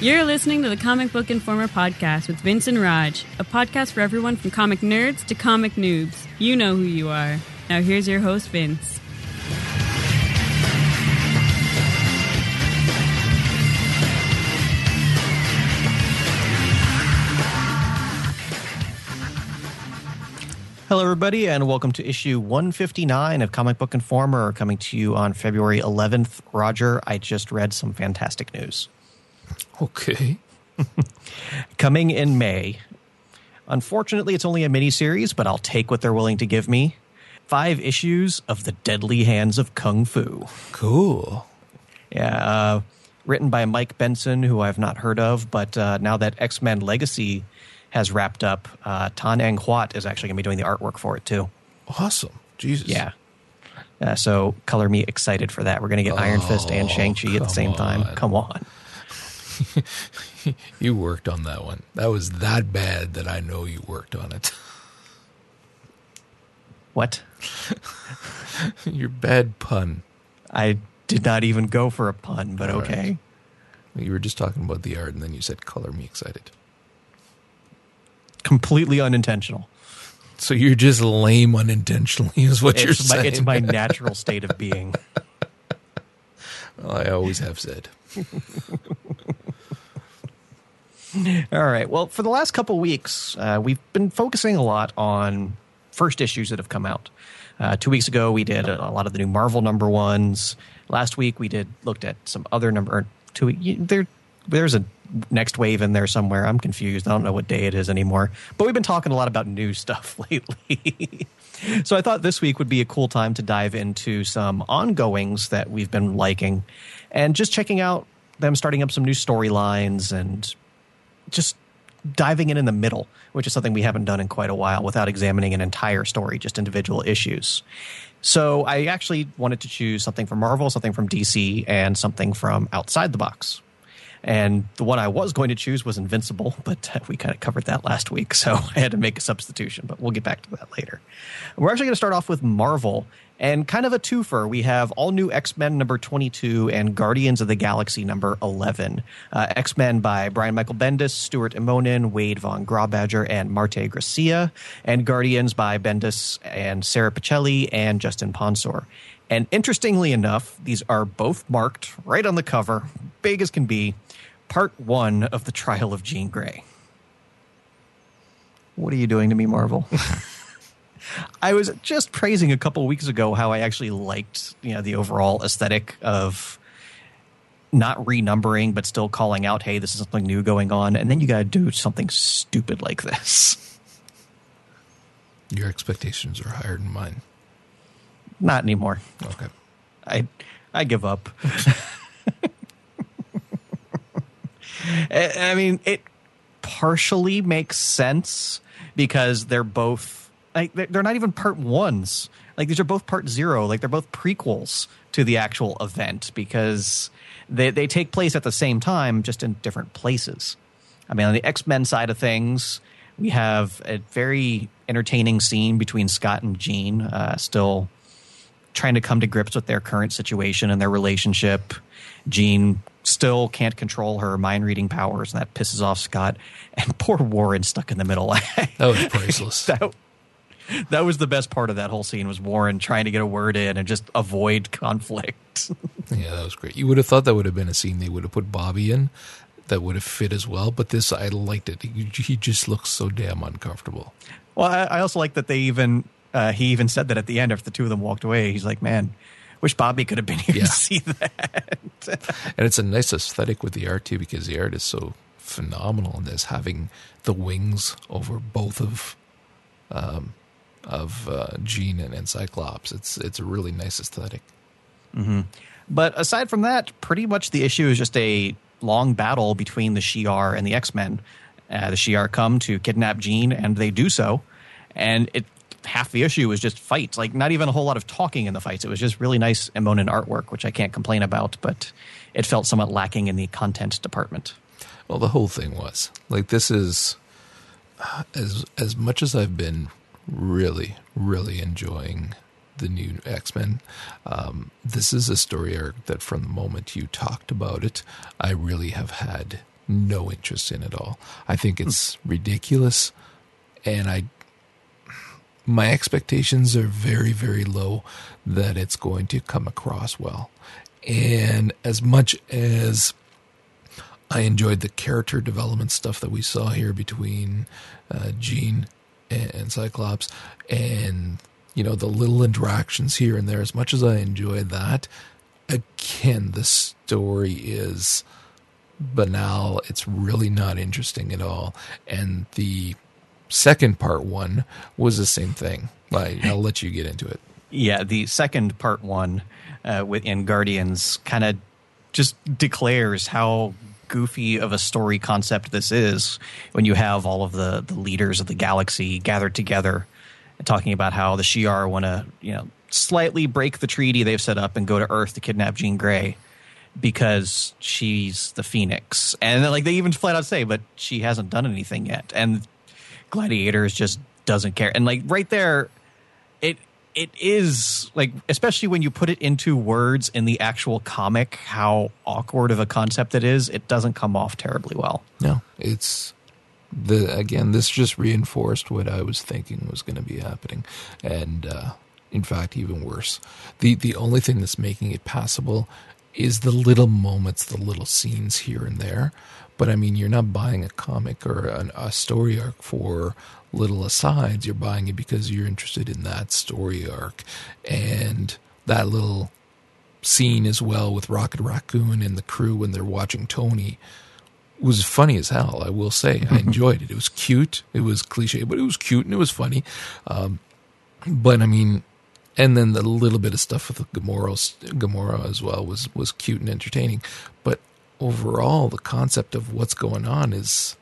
You're listening to the Comic Book Informer podcast with Vince and Raj, a podcast for everyone from comic nerds to comic noobs. You know who you are. Now here's your host, Vince. Hello, everybody, and welcome to issue 159 of Comic Book Informer, coming to you on February 11th. Roger, I just read some fantastic news. Okay. Coming in May. Unfortunately, it's only a miniseries, but I'll take what they're willing to give me. 5 issues of The Deadly Hands of Kung Fu. Cool. Yeah, written by Mike Benson, who I've not heard of, but now that X-Men Legacy has wrapped up, Tan Ang Huat is actually going to be doing the artwork for it, too. Awesome. Jesus. Yeah. So color me excited for that. We're going to get Iron Fist and Shang-Chi at the same time. Come on. You worked on that one. That was that bad that I know you worked on it. What? Your bad pun. I did not even go for a pun, but all okay. Right. You were just talking about the art, and then you said color me excited. Completely unintentional. So you're just lame unintentionally is what you're saying. It's my natural state of being. Well, I always have said. All right. Well, for the last couple weeks, we've been focusing a lot on first issues that have come out. 2 weeks ago, we did a lot of the new Marvel number ones. Last week, we looked at some other number. There's a next wave in there somewhere. I'm confused. I don't know what day it is anymore. But we've been talking a lot about new stuff lately. So I thought this week would be a cool time to dive into some ongoings that we've been liking and just checking out them starting up some new storylines and just diving in the middle, which is something we haven't done in quite a while without examining an entire story, just individual issues. So I actually wanted to choose something from Marvel, something from DC, and something from outside the box. And the one I was going to choose was Invincible, but we kind of covered that last week, so I had to make a substitution, but we'll get back to that later. We're actually going to start off with Marvel, and kind of a twofer. We have all-new X-Men number 22 and Guardians of the Galaxy number 11. X-Men by Brian Michael Bendis, Stuart Immonen, Wade Von Grawbadger, and Marte Gracia, and Guardians by Bendis and Sara Pichelli and Justin Ponsor. And interestingly enough, these are both marked right on the cover, big as can be, Part 1 of the Trial of Jean Grey. What are you doing to me, Marvel? I was just praising a couple weeks ago how I actually liked, the overall aesthetic of not renumbering, but still calling out, hey, this is something new going on. And then you got to do something stupid like this. Your expectations are higher than mine. Not anymore. Okay. I give up. I mean, it partially makes sense because they're both like they're not even part ones. Like these are both part 0. Like they're both prequels to the actual event because they take place at the same time, just in different places. I mean, on the X-Men side of things, we have a very entertaining scene between Scott and Jean, still trying to come to grips with their current situation and their relationship. Jean still can't control her mind-reading powers, and that pisses off Scott. And poor Warren stuck in the middle. That was priceless. That was the best part of that whole scene, was Warren trying to get a word in and just avoid conflict. Yeah, that was great. You would have thought that would have been a scene they would have put Bobby in that would have fit as well, but this, I liked it. He just looks so damn uncomfortable. Well, I also like that they even... he even said that at the end, after the two of them walked away, he's like, man, wish Bobby could have been here to see that. And it's a nice aesthetic with the art, too, because the art is so phenomenal in this, having the wings over both of Jean and Cyclops. It's a really nice aesthetic. Mm-hmm. But aside from that, pretty much the issue is just a long battle between the Shi'ar and the X-Men. The Shi'ar come to kidnap Jean, and they do so. And half the issue was just fights, like not even a whole lot of talking in the fights. It was just really nice Immonen artwork, which I can't complain about, but it felt somewhat lacking in the content department. Well, the whole thing was like, this is as much as I've been really, really enjoying the new X-Men. This is a story arc that from the moment you talked about it, I really have had no interest in at all. I think it's ridiculous, and my expectations are very, very low that it's going to come across well. And as much as I enjoyed the character development stuff that we saw here between Jean and Cyclops, and the little interactions here and there, as much as I enjoy that, again, the story is banal. It's really not interesting at all. And the second part one was the same thing. I'll let you get into it. Yeah, the second part one within Guardians kind of just declares how goofy of a story concept this is when you have all of the leaders of the galaxy gathered together and talking about how the Shi'ar want to, slightly break the treaty they've set up and go to Earth to kidnap Jean Grey because she's the Phoenix. And they even flat out say, but she hasn't done anything yet. And Gladiators just doesn't care. And right there, it is especially when you put it into words in the actual comic, how awkward of a concept it is, it doesn't come off terribly well. No, it's this just reinforced what I was thinking was going to be happening. And, in fact, even worse. The only thing that's making it passable is the little moments, the little scenes here and there. But, you're not buying a comic or a story arc for little asides. You're buying it because you're interested in that story arc. And that little scene as well with Rocket Raccoon and the crew when they're watching Tony was funny as hell, I will say. I enjoyed it. It was cute. It was cliche, but it was cute and it was funny. And then the little bit of stuff with Gamora as well was cute and entertaining. But overall, the concept of what's going on is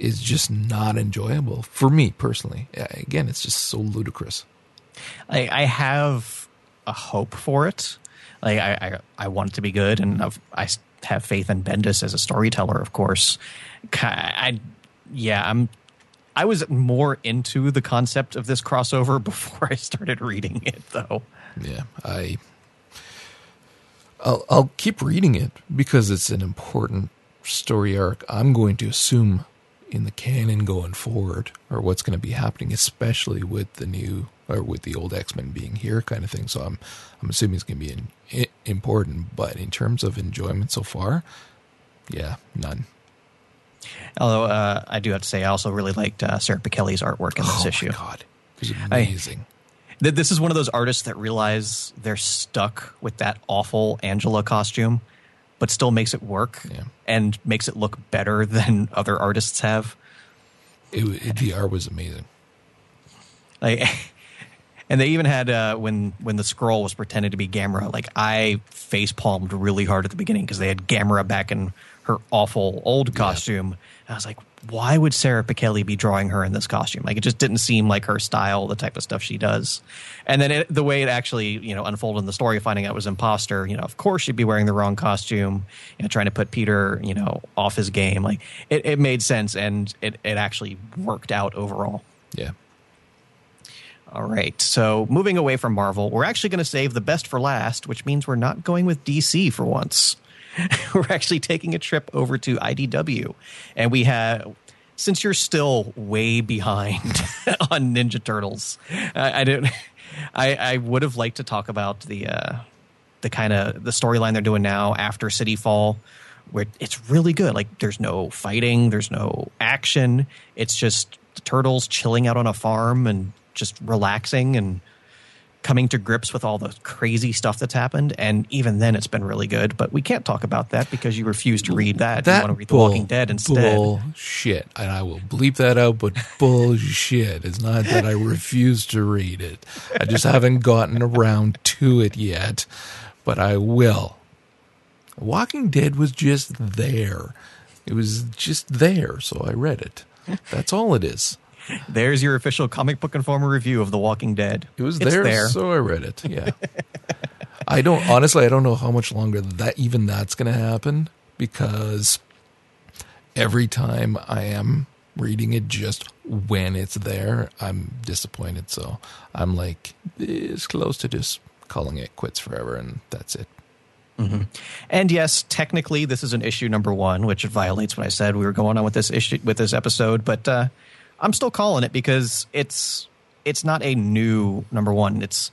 just not enjoyable for me personally. Again, it's just so ludicrous. I have a hope for it. I want it to be good, and I have faith in Bendis as a storyteller, of course. I was more into the concept of this crossover before I started reading it, though. Yeah, I'll keep reading it because it's an important story arc, I'm going to assume, in the canon going forward, or what's going to be happening, especially with the old X-Men being here kind of thing. So I'm assuming it's going to be important, but in terms of enjoyment so far, yeah, none. Although I do have to say I also really liked Sara Pichelli's artwork in this issue. Oh, my God. It was amazing. This is one of those artists that realize they're stuck with that awful Angela costume, but still makes it work and makes it look better than other artists have. The art was amazing. And they even had when the Skrull was pretending to be Gamera, I facepalmed really hard at the beginning because they had Gamera back in her awful old costume. Yeah. And I was like, why would Sara Pichelli be drawing her in this costume? It just didn't seem like her style, the type of stuff she does. And then the way it actually, unfolded in the story, finding out it was imposter, of course she'd be wearing the wrong costume, trying to put Peter, off his game. It made sense, and it actually worked out overall. Yeah. All right, so moving away from Marvel, we're actually going to save the best for last, which means we're not going with DC for once. We're actually taking a trip over to IDW, and we have, since you're still way behind on Ninja Turtles, I would have liked to talk about the storyline they're doing now after City Fall, where it's really good. There's no fighting, there's no action. It's just the turtles chilling out on a farm and just relaxing and coming to grips with all the crazy stuff that's happened. And even then, it's been really good. But we can't talk about that because you refuse to read that. You want to read The Walking Dead instead. Bullshit. And I will bleep that out, but bullshit. It's not that I refuse to read it. I just haven't gotten around to it yet. But I will. Walking Dead was just there. It was just there. So I read it. That's all it is. There's your official Comic Book Informer review of The Walking Dead. It's there, so I read it. Yeah, I don't know how much longer that's going to happen, because every time I am reading it, just when it's there, I'm disappointed. So I'm this close to just calling it quits forever, and that's it. Mm-hmm. And yes, technically, this is an issue number one, which violates what I said we were going on with this issue, with this episode. But I'm still calling it because it's not a new number one. It's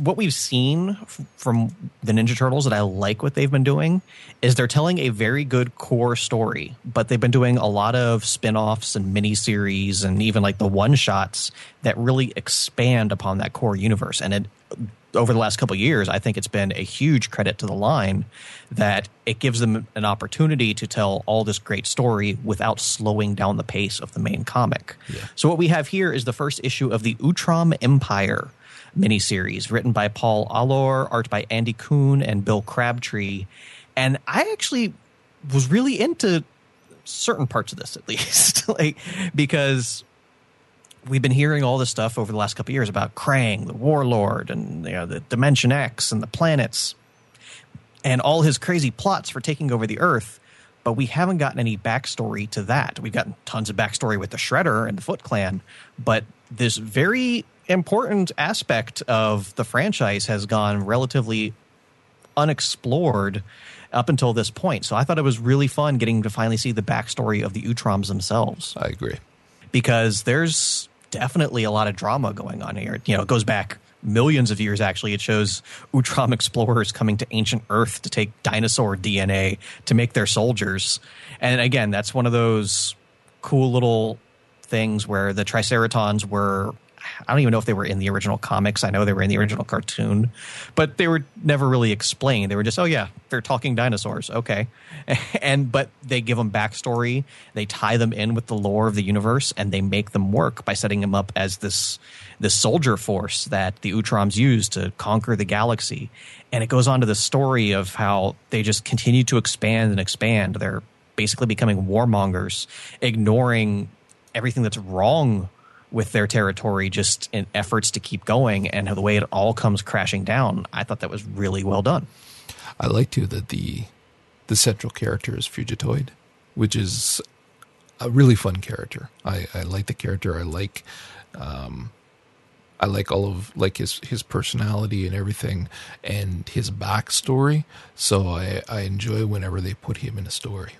what we've seen from the Ninja Turtles that I like what they've been doing is they're telling a very good core story, but they've been doing a lot of spinoffs and miniseries and even like the one shots that really expand upon that core universe. And over the last couple of years, I think it's been a huge credit to the line that it gives them an opportunity to tell all this great story without slowing down the pace of the main comic. Yeah. So what we have here is the first issue of the Outram Empire miniseries, written by Paul Allor, art by Andy Kuhn and Bill Crabtree. And I actually was really into certain parts of this, at least, because we've been hearing all this stuff over the last couple of years about Krang, the warlord, and the Dimension X and the planets and all his crazy plots for taking over the Earth. But we haven't gotten any backstory to that. We've gotten tons of backstory with the Shredder and the Foot Clan, but this very important aspect of the franchise has gone relatively unexplored up until this point. So I thought it was really fun getting to finally see the backstory of the Outrams themselves. I agree. Because there's definitely a lot of drama going on here. It goes back millions of years, actually. It shows Outram explorers coming to ancient Earth to take dinosaur DNA to make their soldiers. And again, that's one of those cool little things where the Triceratons were... I don't even know if they were in the original comics. I know they were in the original cartoon, but they were never really explained. They were just, oh yeah, they're talking dinosaurs. Okay. But they give them backstory. They tie them in with the lore of the universe, and they make them work by setting them up as this soldier force that the Outrams use to conquer the galaxy. And it goes on to the story of how they just continue to expand and expand. They're basically becoming warmongers, ignoring everything that's wrong with their territory, just in efforts to keep going, and the way it all comes crashing down. I thought that was really well done. I like, too, that the central character is Fugitoid, which is a really fun character. I like the character. I like all of his personality and everything and his backstory. So I enjoy whenever they put him in a story.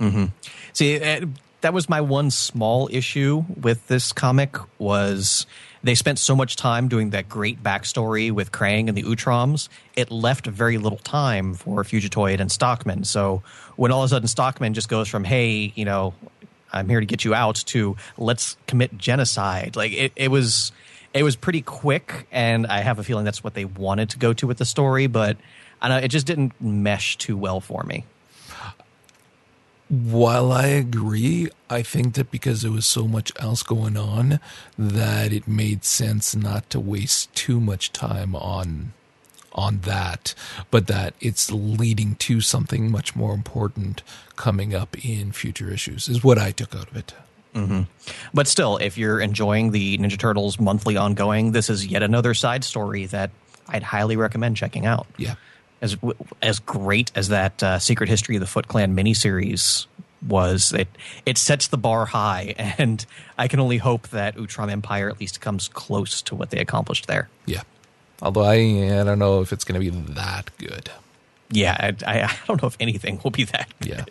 Mm-hmm. See, that was my one small issue with this comic, was they spent so much time doing that great backstory with Krang and the Outrams, it left very little time for Fugitoid and Stockman. So when all of a sudden Stockman just goes from, hey, I'm here to get you out, to let's commit genocide. It was pretty quick, and I have a feeling that's what they wanted to go to with the story, but I don't know, it just didn't mesh too well for me. While I agree, I think that because there was so much else going on that it made sense not to waste too much time on that, but that it's leading to something much more important coming up in future issues is what I took out of it. Mm-hmm. But still, if you're enjoying the Ninja Turtles monthly ongoing, this is yet another side story that I'd highly recommend checking out. Yeah. As great as that Secret History of the Foot Clan miniseries was, it sets the bar high, and I can only hope that Outram Empire at least comes close to what they accomplished there. Yeah, although I don't know if it's going to be that good. Yeah, I don't know if anything will be that good. Yeah.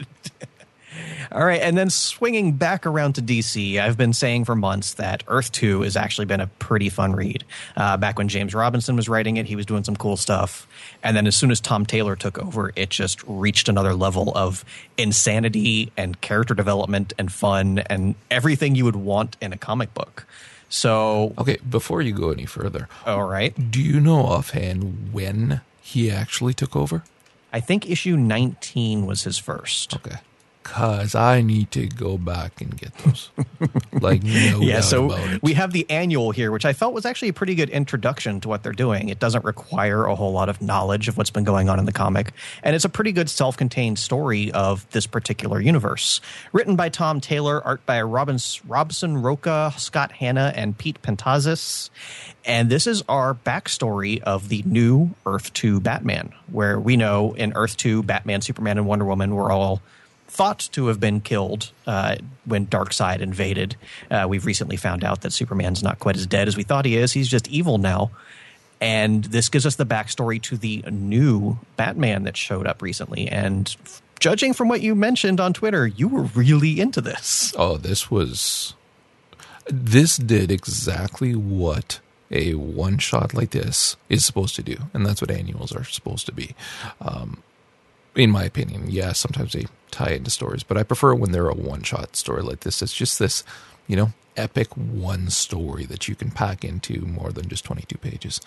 All right, and then swinging back around to DC, I've been saying for months that Earth 2 has actually been a pretty fun read. Back when James Robinson was writing it, he was doing some cool stuff. And then as soon as Tom Taylor took over, it just reached another level of insanity and character development and fun and everything you would want in a comic book. So, okay, before you go any further, all right, do you know offhand when he actually took over? I think issue 19 was his first. Okay. Because I need to go back and get those. About it. We have the annual here, which I felt was actually a pretty good introduction to what they're doing. It doesn't require a whole lot of knowledge of what's been going on in the comic. And it's a pretty good self-contained story of this particular universe. Written by Tom Taylor, art by Robson Rocha, Scott Hanna, and Pete Pentazis. And this is our backstory of the new Earth 2 Batman, where we know in Earth 2, Batman, Superman, and Wonder Woman were all thought to have been killed when Darkseid invaded. We've recently found out that Superman's not quite as dead as we thought he is. He's just evil now. And this gives us the backstory to the new Batman that showed up recently. And judging from what you mentioned on Twitter, you were really into this. Oh, this did exactly what a one-shot like this is supposed to do. And that's what annuals are supposed to be. In my opinion, yeah, sometimes they tie into stories, but I prefer when they're a one-shot story like this. It's just this, epic one story that you can pack into more than just 22 pages.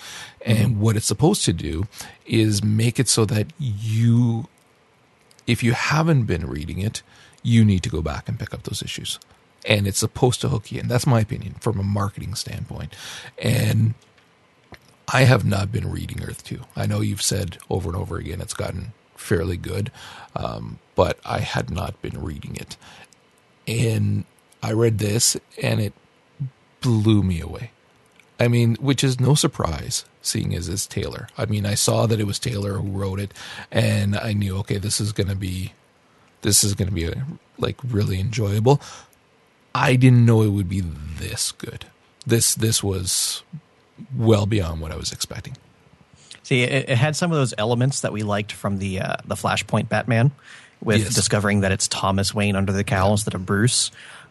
And what it's supposed to do is make it so that you, if you haven't been reading it, you need to go back and pick up those issues. And it's supposed to hook you in. That's my opinion from a marketing standpoint. And I have not been reading Earth 2. I know you've said over and over again it's gotten fairly good, but I had not been reading it. And I read this, and it blew me away. I mean, which is no surprise, seeing as it's Taylor. I mean, I saw that it was Taylor who wrote it, and I knew, okay, this is going to be like really enjoyable. I didn't know it would be this good. This was well beyond what I was expecting. See, it had some of those elements that we liked from the Flashpoint Batman, with discovering that it's Thomas Wayne under the cowl instead of Bruce.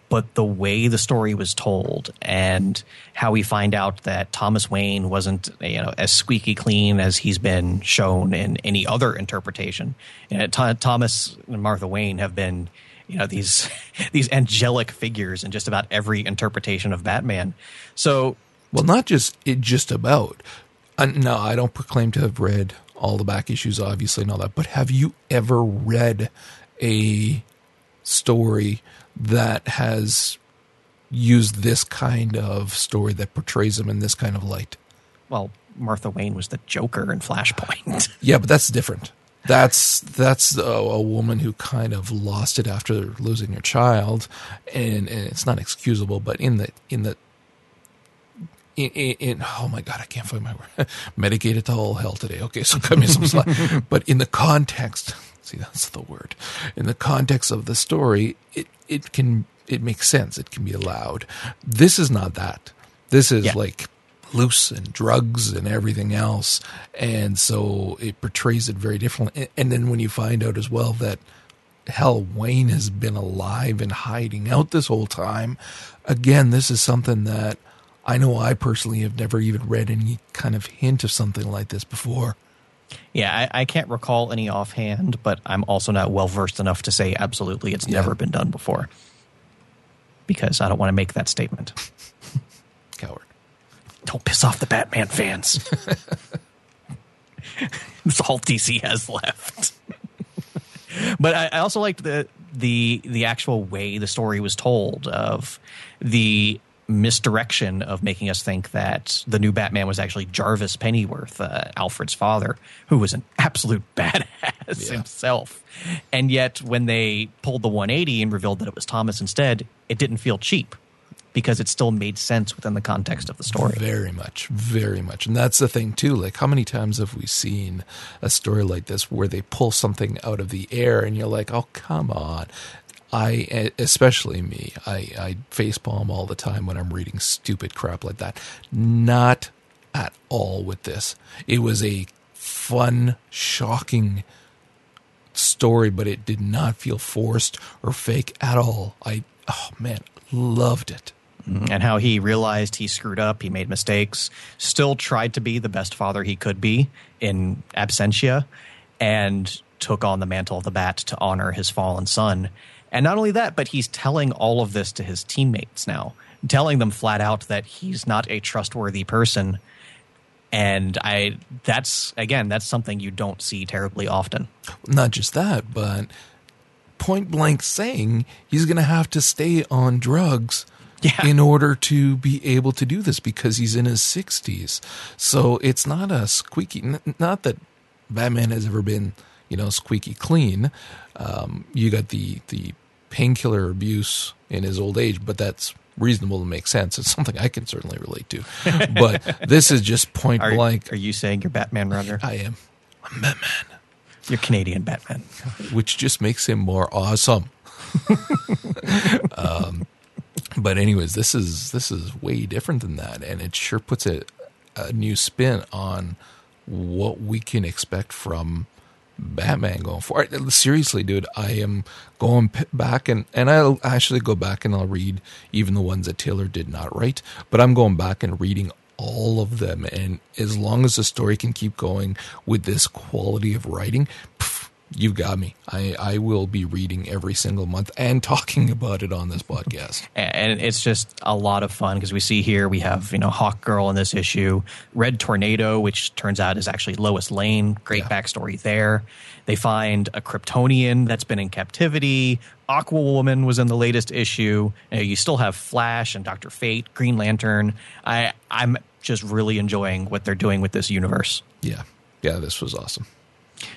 But the way the story was told and how we find out that Thomas Wayne wasn't as squeaky clean as he's been shown in any other interpretation. And Thomas and Martha Wayne have been these angelic figures in just about every interpretation of Batman. So, well, not just it, just about. No, I don't proclaim to have read all the back issues, obviously, and all that. But have you ever read a story that has used this kind of story that portrays them in this kind of light? Well, Martha Wayne was the Joker in Flashpoint. Yeah, but that's different. That's a woman who kind of lost it after losing her child, and it's not excusable. But in oh my God, I can't find my word. Medicated to all hell today. Okay, so cut me some slack. But in the context, see, that's the word. In the context of the story, it makes sense. It can be allowed. This is not that. This is like loose and drugs and everything else. And so it portrays it very differently. And then when you find out as well that hell, Wayne has been alive and hiding out this whole time. Again, this is something that I know I personally have never even read any kind of hint of something like this before. Yeah, I can't recall any offhand, but I'm also not well-versed enough to say absolutely it's never been done before, because I don't want to make that statement. Coward. Don't piss off the Batman fans. That's all DC has left. But I also liked the actual way the story was told, of the misdirection of making us think that the new Batman was actually Jarvis Pennyworth, Alfred's father, who was an absolute badass himself. And yet when they pulled the 180 and revealed that it was Thomas instead, it didn't feel cheap, because it still made sense within the context of the story. Very much, very much. And that's the thing too, like how many times have we seen a story like this where they pull something out of the air and you're like, oh, come on. Especially me, I facepalm all the time when I'm reading stupid crap like that. Not at all with this. It was a fun, shocking story, but it did not feel forced or fake at all. I loved it. And how he realized he screwed up, he made mistakes, still tried to be the best father he could be in absentia, and took on the mantle of the Bat to honor his fallen son. And not only that, but he's telling all of this to his teammates now, telling them flat out that he's not a trustworthy person. And that's something you don't see terribly often. Not just that, but point blank saying he's going to have to stay on drugs in order to be able to do this, because he's in his 60s. So it's not a squeaky, not that Batman has ever been squeaky clean. You got the painkiller abuse in his old age, but that's reasonable and makes sense. It's something I can certainly relate to. But this is just point blank. Are you saying you're Batman, Roger? I am. I'm Batman. You're Canadian Batman. Which just makes him more awesome. But anyways, this is way different than that, and it sure puts it a new spin on what we can expect from Batman going forward. Seriously, dude, I am going back and I'll actually go back and I'll read even the ones that Taylor did not write, but I'm going back and reading all of them. And as long as the story can keep going with this quality of writing, you've got me. I will be reading every single month and talking about it on this podcast. And it's just a lot of fun because we see here we have, Hawk Girl in this issue, Red Tornado, which turns out is actually Lois Lane. Great backstory there. They find a Kryptonian that's been in captivity. Aquawoman was in the latest issue. You still have Flash and Dr. Fate, Green Lantern. I'm just really enjoying what they're doing with this universe. Yeah, this was awesome.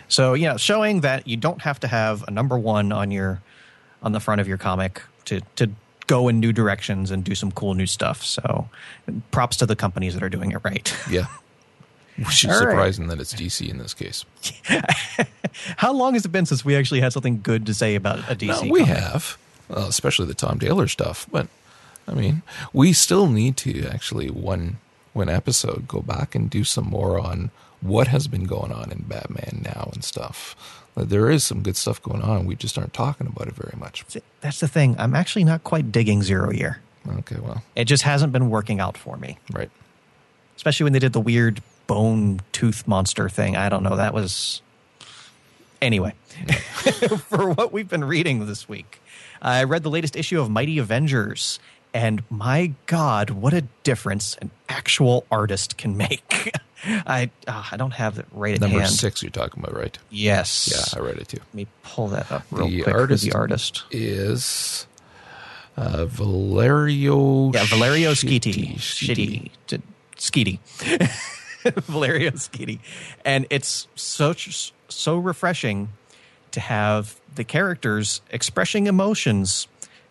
So, showing that you don't have to have a number one on the front of your comic to go in new directions and do some cool new stuff. So props to the companies that are doing it right. Yeah. Which is surprising that it's DC in this case. How long has it been since we actually had something good to say about a DC comic? We have, especially the Tom Taylor stuff. But, we still need to actually one episode go back and do some more on what has been going on in Batman now and stuff. There is some good stuff going on. We just aren't talking about it very much. That's the thing. I'm actually not quite digging Zero Year. Okay, well. It just hasn't been working out for me. Right. Especially when they did the weird bone tooth monster thing. I don't know. That was... Anyway, for what we've been reading this week, I read the latest issue of Mighty Avengers. And my God, what a difference an actual artist can make. I don't have it right at hand. Number 6 you're talking about, right? Yes. Yeah, I read it too. Let me pull that up real quick. The artist is Valerio. Yeah, Valerio Schiti. Valerio Schiti. And it's so refreshing to have the characters expressing emotions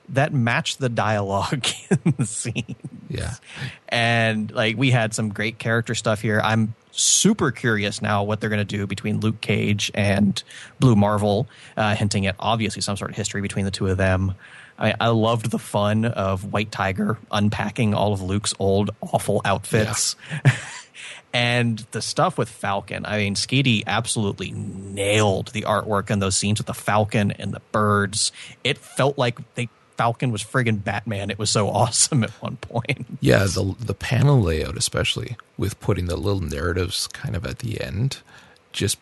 that matched the dialogue in the scene. Yeah. And we had some great character stuff here. I'm super curious now what they're going to do between Luke Cage and Blue Marvel, hinting at obviously some sort of history between the two of them. I loved the fun of White Tiger unpacking all of Luke's old awful outfits. Yeah. And the stuff with Falcon. Schiti absolutely nailed the artwork in those scenes with the Falcon and the birds. It felt like Falcon was friggin' Batman. It was so awesome at one point. Yeah, the panel layout, especially with putting the little narratives kind of at the end, just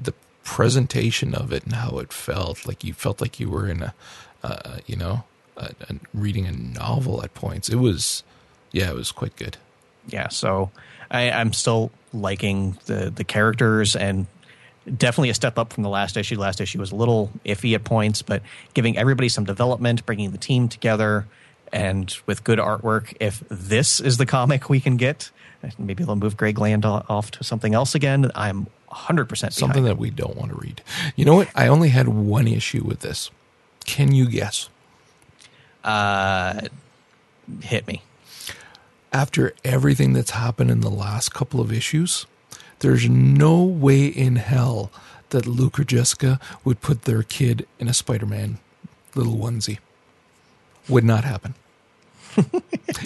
the presentation of it and how it felt. You felt like you were in a reading a novel at points. It was, it was quite good. Yeah, so I'm still liking the characters and. Definitely a step up from the last issue. Last issue was a little iffy at points, but giving everybody some development, bringing the team together, and with good artwork, if this is the comic we can get, maybe they'll move Greg Land off to something else again. I'm 100% behind. Something that we don't want to read. You know what? I only had one issue with this. Can you guess? Hit me. After everything that's happened in the last couple of issues... There's no way in hell that Luke or Jessica would put their kid in a Spider-Man little onesie. Would not happen.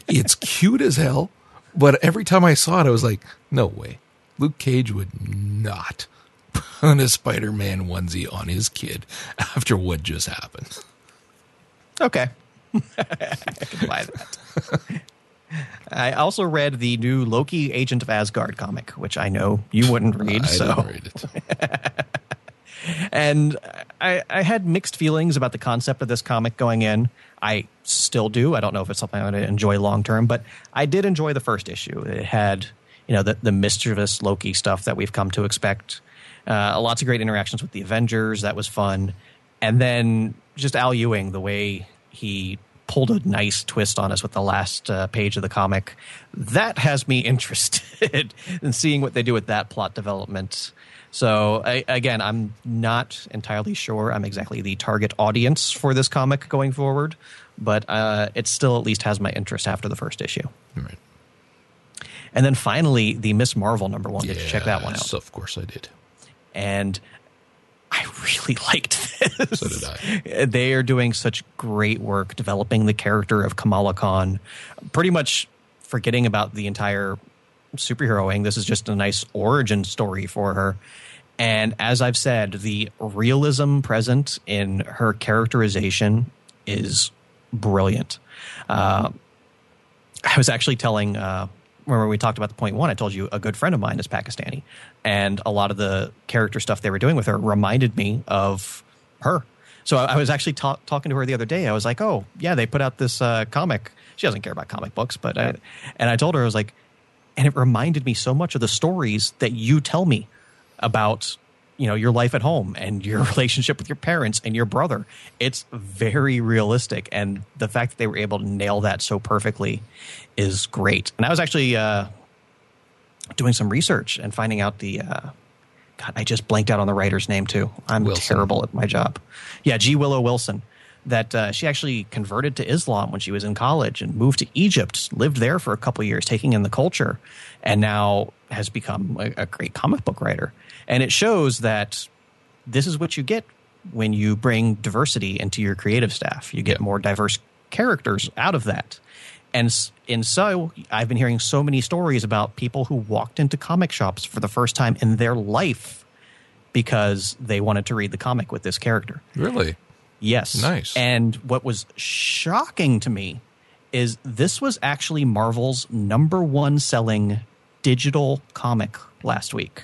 It's cute as hell, but every time I saw it, I was like, no way. Luke Cage would not put a Spider-Man onesie on his kid after what just happened. Okay. I can buy that. I also read the new Loki Agent of Asgard comic, which I know you wouldn't read. I didn't read it. And I had mixed feelings about the concept of this comic going in. I still do. I don't know if it's something I'm going to enjoy long term, but I did enjoy the first issue. It had, the mischievous Loki stuff that we've come to expect. Lots of great interactions with the Avengers. That was fun. And then just Al Ewing, the way he... pulled a nice twist on us with the last page of the comic. That has me interested in seeing what they do with that plot development. So, I'm not entirely sure I'm exactly the target audience for this comic going forward, but it still at least has my interest after the first issue. Right. And then finally, the Miss Marvel #1. Yeah, did you check that one out? Of course I did. And... I really liked this. So did I. They are doing such great work developing the character of Kamala Khan, pretty much forgetting about the entire superheroing. This is just a nice origin story for her. And as I've said, the realism present in her characterization is brilliant. I was actually telling, remember we talked about the point one, I told you a good friend of mine is Pakistani. And a lot of the character stuff they were doing with her reminded me of her. So I was actually talking to her the other day. I was like, oh, yeah, they put out this comic. She doesn't care about comic books. But I told her, I was like, and it reminded me so much of the stories that you tell me about, you know, your life at home and your relationship with your parents and your brother. It's very realistic. And the fact that they were able to nail that so perfectly is great. And I was actually doing some research and finding out the God, I just blanked out on the writer's name, too. I'm terrible at my job. Yeah, G. Willow Wilson. That she actually converted to Islam when she was in college and moved to Egypt, lived there for a couple of years, taking in the culture, and now has become a great comic book writer. And it shows that this is what you get when you bring diversity into your creative staff. You get more diverse characters out of that. And so I've been hearing so many stories about people who walked into comic shops for the first time in their life because they wanted to read the comic with this character. Really? Yes. Nice. And what was shocking to me is this was actually Marvel's #1 selling digital comic last week.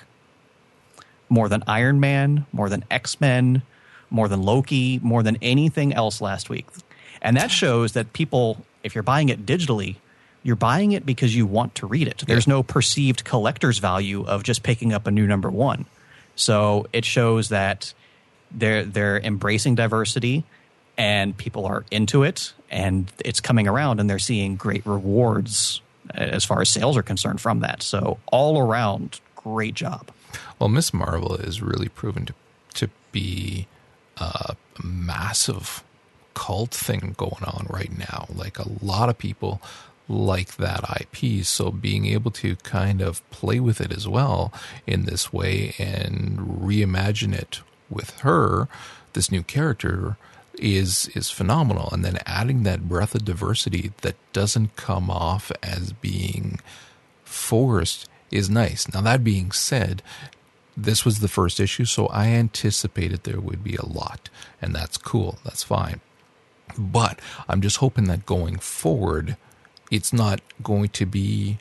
More than Iron Man, more than X-Men, more than Loki, more than anything else last week. And that shows that people... If you're buying it digitally, you're buying it because you want to read it. There's no perceived collector's value of just picking up a new #1. So it shows that they're embracing diversity and people are into it and it's coming around and they're seeing great rewards as far as sales are concerned from that. So all around, great job. Well, Ms. Marvel is really proven to be a massive cult thing going on right now. Like a lot of people like that IP, so being able to kind of play with it as well in this way and reimagine it with her, this new character, is phenomenal. And then adding that breath of diversity that doesn't come off as being forced is nice. Now, that being said, this was the first issue, so I anticipated there would be a lot, and that's cool, that's fine. But I'm just hoping that going forward, it's not going to be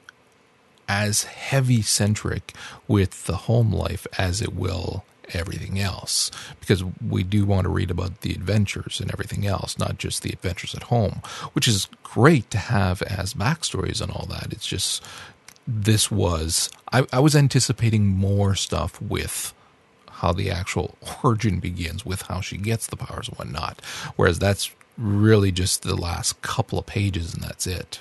as heavy-centric with the home life as it will everything else. Because we do want to read about the adventures and everything else, not just the adventures at home, which is great to have as backstories and all that. It's just this was... I was anticipating more stuff with... how the actual origin begins with how she gets the powers and whatnot. Whereas that's really just the last couple of pages and that's it.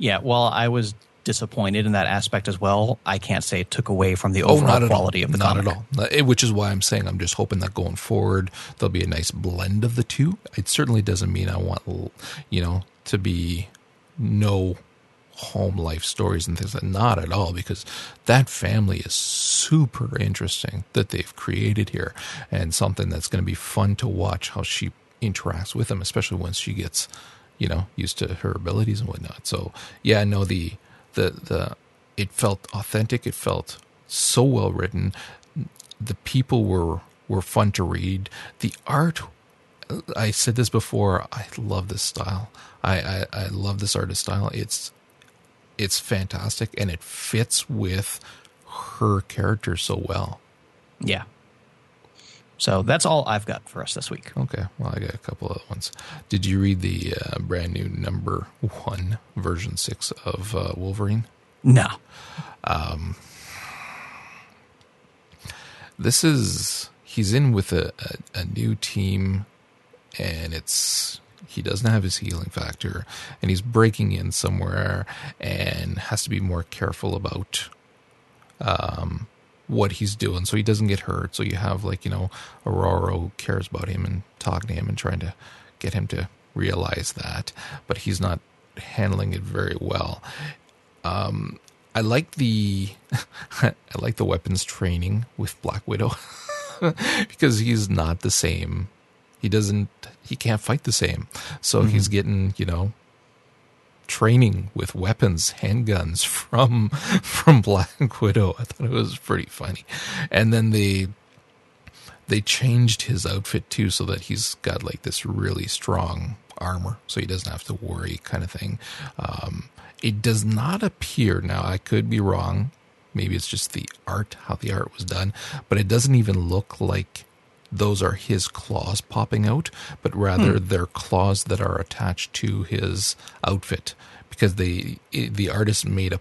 Yeah, well, I was disappointed in that aspect as well. I can't say it took away from the overall quality of the comic. Not at all. Which is why I'm saying I'm just hoping that going forward there'll be a nice blend of the two. It certainly doesn't mean I want, you know, to be no home life stories and things like that. Not at all, because that family is super interesting that they've created here and something that's going to be fun to watch how she interacts with them, especially once she gets, you know, used to her abilities and whatnot. So yeah, no, the it felt authentic. It felt so well written. The people were fun to read. The art, I said this before, I love this style. I love this artist style. It's fantastic, and it fits with her character so well. Yeah. So that's all I've got for us this week. Okay. Well, I got a couple other ones. Did you read the brand new #1, version 6 of Wolverine? No. This is... He's in with a new team, and it's... He doesn't have his healing factor, and he's breaking in somewhere and has to be more careful about what he's doing so he doesn't get hurt. So you have, like, you know, Aurora who cares about him and talking to him and trying to get him to realize that, but he's not handling it very well. I like the weapons training with Black Widow because he's not the same. He can't fight the same. So he's getting, you know, training with weapons, handguns from Black Widow. I thought it was pretty funny. And then they changed his outfit too, so that he's got like this really strong armor, so he doesn't have to worry, kind of thing. It does not appear, now I could be wrong, maybe it's just the art, how the art was done, but it doesn't even look like those are his claws popping out, but rather they're claws that are attached to his outfit, because the artist made a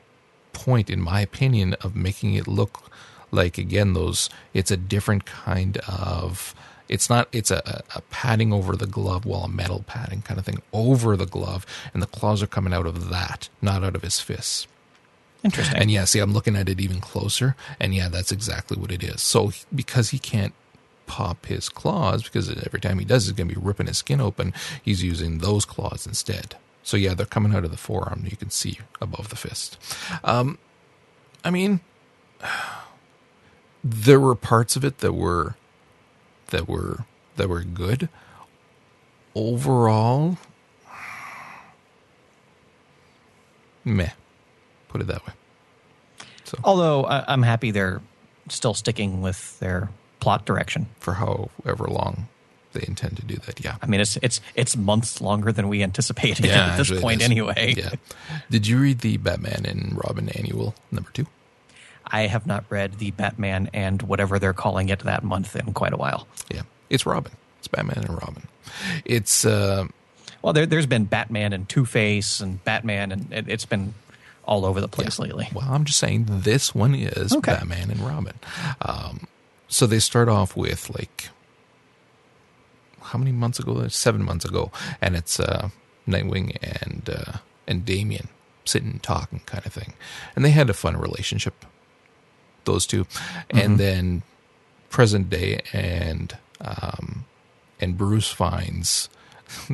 point, in my opinion, of making it look like, again, those, it's a different kind of, it's not, it's a padding over the glove, well, a metal padding kind of thing over the glove, and the claws are coming out of that, not out of his fists. Interesting. And yeah, see, I'm looking at it even closer, and yeah, that's exactly what it is. So because he can't pop his claws, because every time he does, he's going to be ripping his skin open, he's using those claws instead. So yeah, they're coming out of the forearm, you can see above the fist. I mean, there were parts of it that were good. Overall, meh. Put it that way. So, although I'm happy they're still sticking with their plot direction for however long they intend to do that. Yeah, I mean it's months longer than we anticipated at this point, anyway. Yeah. Did you read the Batman and Robin annual #2? I have not read the Batman and whatever they're calling it that month in quite a while. Yeah, it's Robin. It's Batman and Robin. It's well, there's been Batman and Two-Face and Batman, and it's been all over the place lately. Well, I'm just saying this one is Batman and Robin. So they start off with, like, how many months ago? 7 months ago, and it's Nightwing and Damian sitting and talking, kind of thing, and they had a fun relationship, those two. Mm-hmm. And then present day, and Bruce finds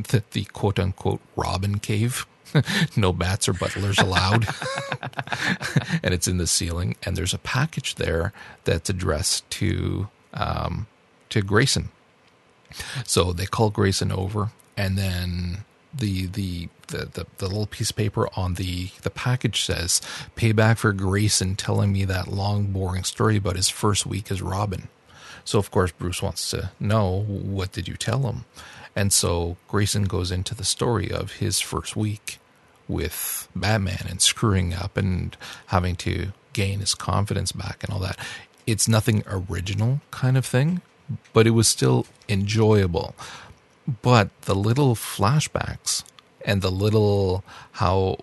that the quote unquote Robin cave, no bats or butlers allowed, and it's in the ceiling, and there's a package there that's addressed to Grayson. So they call Grayson over, and then the little piece of paper on the package says, "Payback for Grayson telling me that long, boring story about his first week as Robin." So, of course, Bruce wants to know, what did you tell him? And so Grayson goes into the story of his first week with Batman and screwing up and having to gain his confidence back and all that. It's nothing original kind of thing, but it was still enjoyable. But the little flashbacks and the little, how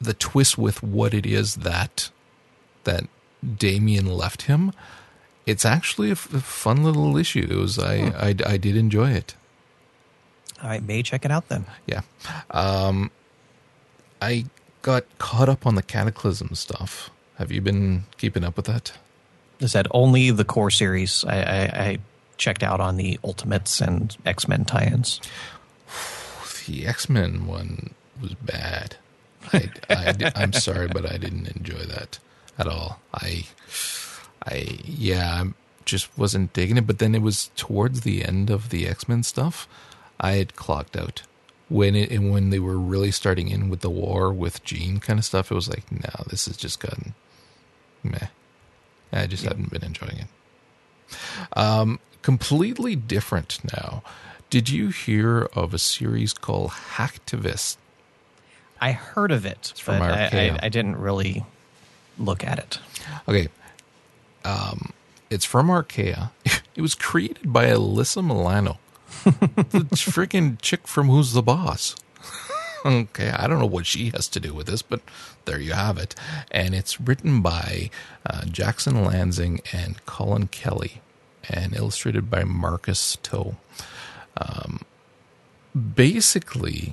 the twist with what it is that Damian left him, it's actually a fun little issue. It was, I did enjoy it. I may check it out then. Yeah. I got caught up on the Cataclysm stuff. Have you been keeping up with that? Is that only the core series? I checked out on the Ultimates and X-Men tie-ins. The X-Men one was bad. I'm sorry, but I didn't enjoy that at all. I just wasn't digging it. But then it was towards the end of the X-Men stuff, I had clocked out when they were really starting in with the war with Jean kind of stuff. It was like, no, this has just gotten meh. I just haven't been enjoying it. Completely different now. Did you hear of a series called Hacktivist? I heard of it, but I didn't really look at it. Okay. It's from Archaea. It was created by Alyssa Milano. The freaking chick from Who's the Boss? Okay, I don't know what she has to do with this, but there you have it. And it's written by Jackson Lansing and Colin Kelly, and illustrated by Marcus Toe. Basically,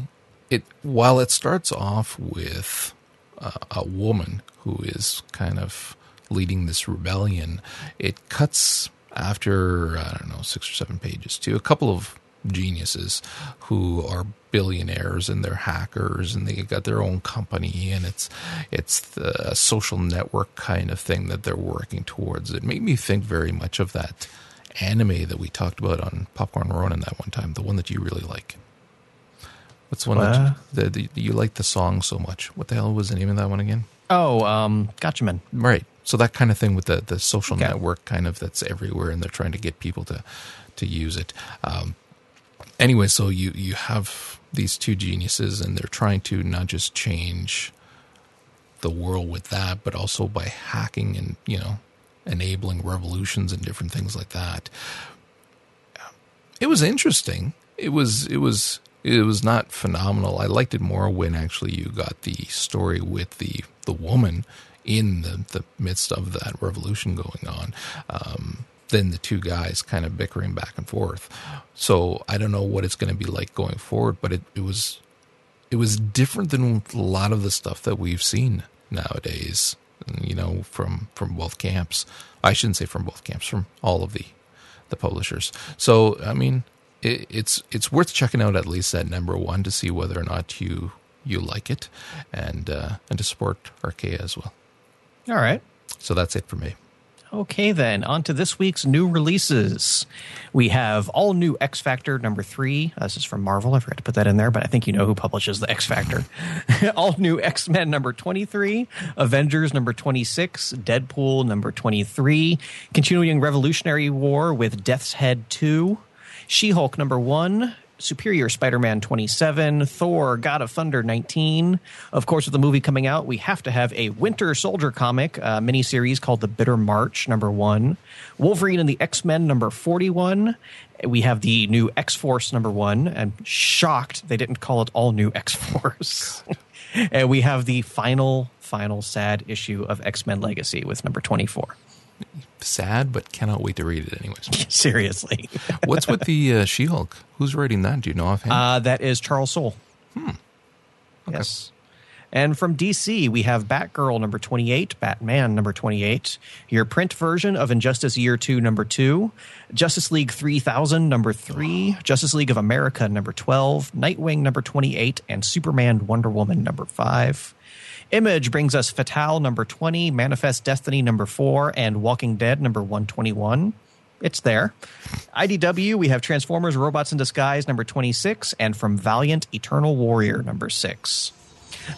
while it starts off with a woman who is kind of leading this rebellion, it cuts after, I don't know, 6 or 7 pages to a couple of geniuses who are billionaires and they're hackers and they got their own company, and it's the social network kind of thing that they're working towards. It made me think very much of that anime that we talked about on Popcorn Ronin that one time, the one that you really like. What's one that you like the song so much? What the hell was the name of that one again? Oh, Gotcha Man. Right. So that kind of thing with the social network kind of that's everywhere, and they're trying to get people to use it. Anyway, so you have these two geniuses, and they're trying to not just change the world with that, but also by hacking and, you know, enabling revolutions and different things like that. It was interesting. It was not phenomenal. I liked it more when actually you got the story with the woman in the midst of that revolution going on, than the two guys kind of bickering back and forth. So I don't know what it's going to be like going forward, but it was different than a lot of the stuff that we've seen nowadays, you know, from both camps. I shouldn't say from both camps, from all of the publishers. So, I mean, it's worth checking out at least at number one to see whether or not you like it, and to support Archaea as well. All right. So that's it for me. Okay, then, on to this week's new releases. We have all new X Factor number 3. This is from Marvel. I forgot to put that in there, but I think you know who publishes the X Factor. All new X-Men number 23, Avengers number 26, Deadpool number 23, continuing Revolutionary War with Death's Head 2, She-Hulk number 1, Superior Spider-Man 27, Thor, God of Thunder 19. Of course, with the movie coming out, we have to have a Winter Soldier comic miniseries called The Bitter March, number 1. Wolverine and the X-Men, number 41. We have the new X-Force, number 1. I'm shocked they didn't call it all new X-Force. And we have the final sad issue of X-Men Legacy with number 24. Sad, but cannot wait to read it anyways. Seriously. What's with the She-Hulk? Who's writing that? Do you know offhand? That is Charles Soule. Okay. Yes. And from DC, we have Batgirl number 28, Batman number 28, your print version of Injustice Year 2 number 2, Justice League 3000 number 3, Justice League of America number 12, Nightwing number 28, and Superman Wonder Woman number 5. Image brings us Fatale number 20, Manifest Destiny number 4, and Walking Dead number 121. It's there. IDW, we have Transformers Robots in Disguise number 26, and from Valiant Eternal Warrior number 6.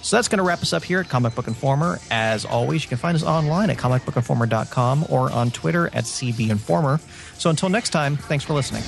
So that's going to wrap us up here at Comic Book Informer. As always, you can find us online at comicbookinformer.com or on Twitter at CBInformer. So until next time, thanks for listening.